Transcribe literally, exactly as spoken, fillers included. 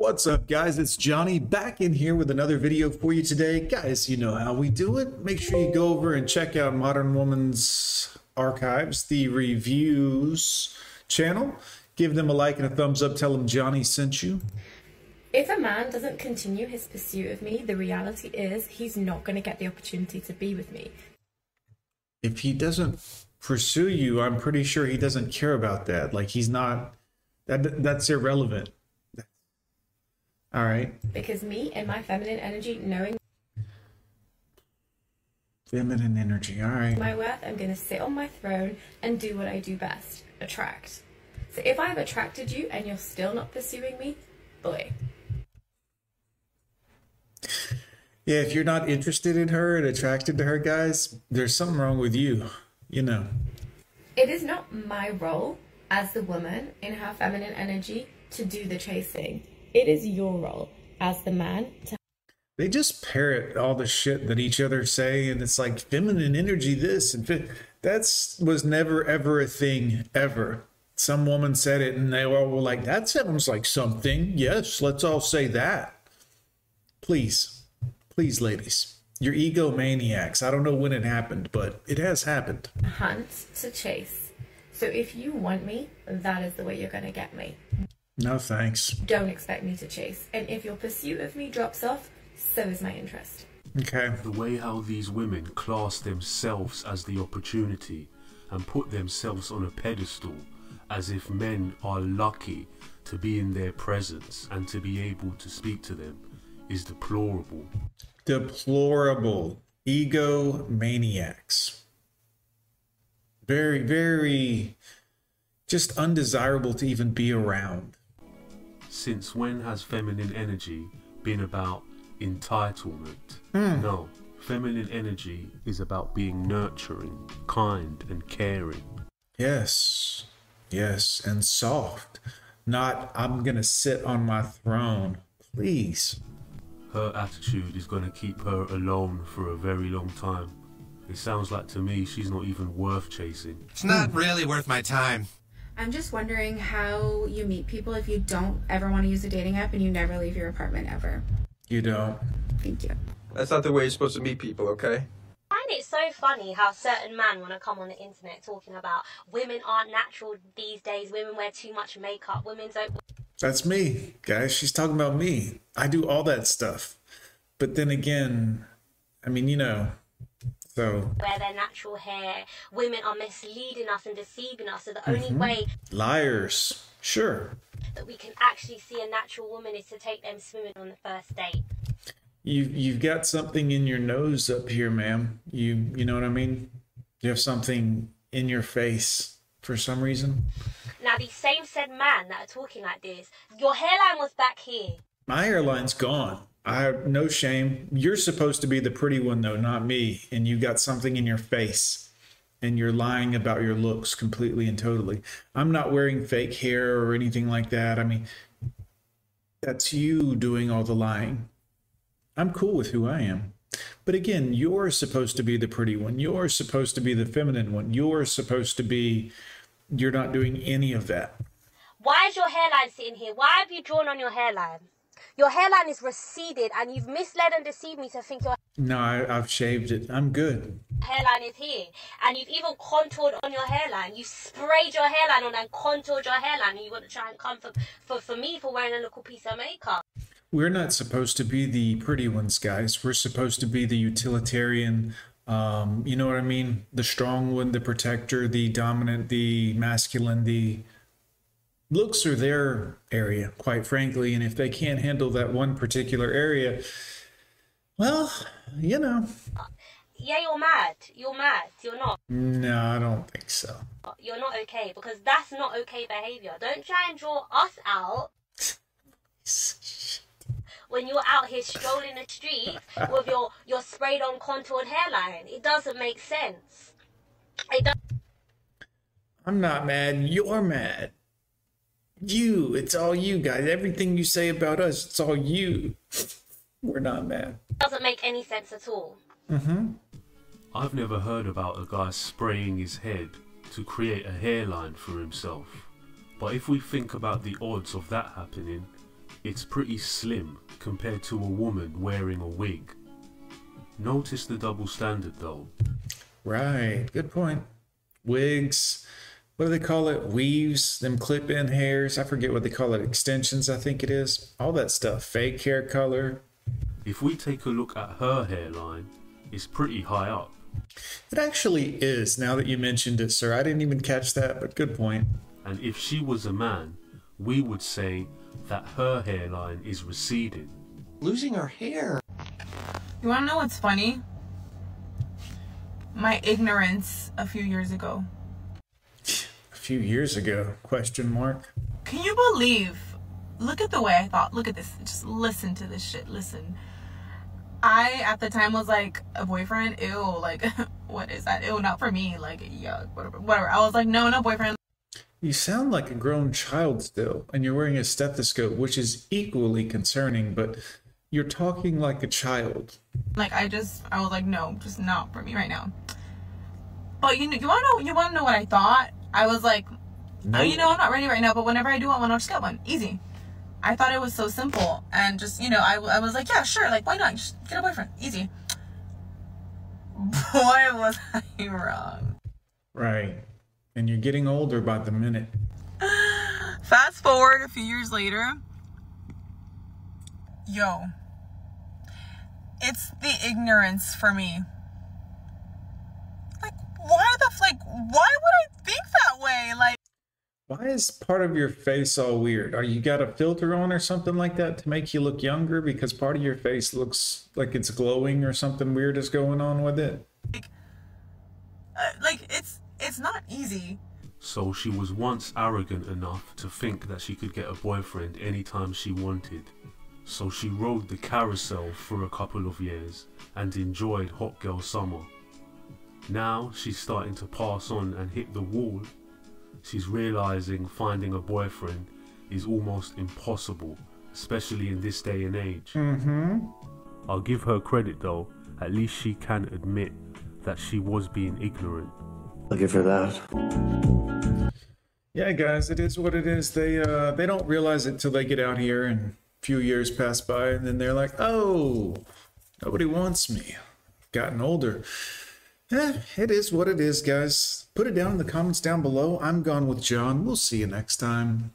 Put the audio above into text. What's up, guys? It's Johnny back in here with another video for you today. Guys, you know how we do it. Make sure you go over and check out Modern Woman's Archives, the reviews channel. Give them a like and a thumbs up. Tell them Johnny sent you. If a man doesn't continue his pursuit of me, the reality is he's not going to get the opportunity to be with me. If he doesn't pursue you, I'm pretty sure he doesn't care about that. Like, he's not... That, that's irrelevant. All right. Because me and my feminine energy, knowing feminine energy, all right. My worth, I'm going to sit on my throne and do what I do best, attract. So if I've attracted you and you're still not pursuing me, boy. Yeah, if you're not interested in her and attracted to her, guys, there's something wrong with you, you know. It is not my role as the woman in her feminine energy to do the chasing. It is your role as the man to... They just parrot all the shit that each other say, and it's like feminine energy this and fe that's was never ever a thing ever. Some woman said it and they all were like, that sounds like something. Yes, let's all say that. Please, please, ladies, you're egomaniacs. I don't know when it happened, but it has happened. Hunt to chase. So if you want me, that is the way you're going to get me. No thanks. Don't expect me to chase. And if your pursuit of me drops off, so is my interest. Okay. The way how these women class themselves as the opportunity and put themselves on a pedestal as if men are lucky to be in their presence and to be able to speak to them is deplorable. Deplorable. Egomaniacs. Very, very just undesirable to even be around. Since when has feminine energy been about entitlement? Mm. No, feminine energy is about being nurturing, kind, and caring. Yes, yes, and soft. Not, I'm gonna sit on my throne, please. Her attitude is gonna keep her alone for a very long time. It sounds like to me she's not even worth chasing. It's not really worth my time. I'm just wondering how you meet people if you don't ever want to use a dating app and you never leave your apartment ever. You don't. Thank you. That's not the way you're supposed to meet people, okay? I find it so funny how certain men want to come on the internet talking about women aren't natural these days, women wear too much makeup, women don't... That's me, guys. She's talking about me. I do all that stuff. But then again, I mean, you know... So, wear their natural hair. Women are misleading us and deceiving us. So the mm-hmm. only way liars, sure, that we can actually see a natural woman is to take them swimming on the first date. You you've got something in your nose up here, ma'am. You you know what I mean? You have something in your face for some reason. Now these same said man that are talking like this, your hairline was back here. My hairline's gone. I have no shame. You're supposed to be the pretty one, though, not me. And you got something in your face and you're lying about your looks completely and totally. I'm not wearing fake hair or anything like that. I mean, that's you doing all the lying. I'm cool with who I am. But again, you're supposed to be the pretty one. You're supposed to be the feminine one. You're supposed to be, you're not doing any of that. Why is your hairline sitting here? Why have you drawn on your hairline? Your hairline is receded and you've misled and deceived me to think your... No, I, I've shaved it. I'm good. Hairline is here. And you've even contoured on your hairline. You sprayed your hairline on and contoured your hairline. And you want to try and come for, for, for me for wearing a little piece of makeup. We're not supposed to be the pretty ones, guys. We're supposed to be the utilitarian, um, you know what I mean? The strong one, the protector, the dominant, the masculine, the... Looks are their area, quite frankly, and if they can't handle that one particular area, well, you know. Yeah, you're mad. You're mad. You're not. No, I don't think so. You're not okay, because that's not okay behavior. Don't try and draw us out when you're out here strolling the streets with your, your sprayed-on contoured hairline. It doesn't make sense. It doesn't. I'm not mad. You're mad. You, it's all you guys. Everything you say about us, it's all you. We're not mad. Doesn't make any sense at all. Mm-hmm. I've never heard about a guy spraying his head to create a hairline for himself. But if we think about the odds of that happening, It's pretty slim compared to a woman wearing a wig. Notice the double standard though. Right, good point. Wigs, what do they call it? Weaves, them clip-in hairs. I forget what they call it. Extensions, I think it is. All that stuff. Fake hair color. If we take a look at her hairline, it's pretty high up. It actually is, now that you mentioned it, sir. I didn't even catch that, but good point. And if she was a man, we would say that her hairline is receding. Losing her hair. You want to know what's funny? My ignorance a few years ago. A few years ago? Question mark. Can you believe? Look at the way I thought. Look at this. Just listen to this shit. Listen. I, at the time, was like, a boyfriend? Ew, like, what is that? Ew, not for me. Like, yeah, whatever. whatever. I was like, no, no boyfriend. You sound like a grown child still, and you're wearing a stethoscope, which is equally concerning, but you're talking like a child. Like, I just, I was like, no, just not for me right now. But you, you want to know, you want to know what I thought? I was like, no. Oh, you know, I'm not ready right now, but whenever I do want one, I'll just get one. Easy. I thought it was so simple, and just, you know, I, I was like, yeah, sure, like, why not? Just get a boyfriend. Easy. Boy, was I wrong. Right. And you're getting older by the minute. Fast forward a few years later. Yo. It's the ignorance for me. Like, why the, like, why would I think that way? Like, why is part of your face all weird? Are you got a filter on or something like that to make you look younger? Because part of your face looks like it's glowing or something weird is going on with it. Like, uh, like it's it's not easy. So she was once arrogant enough to think that she could get a boyfriend anytime she wanted. So she rode the carousel for a couple of years and enjoyed hot girl summer. Now she's starting to pass on and hit the wall. She's realizing finding a boyfriend is almost impossible, especially in this day and age. Mm-hmm. I'll give her credit though, at least she can admit that she was being ignorant. I'll give her that. Yeah guys, it is what it is. They, uh, they don't realize it till they get out here and a few years pass by and then they're like, oh, nobody wants me. I've gotten older. Eh, it is what it is, guys. Put it down in the comments down below. I'm gone with John. We'll see you next time.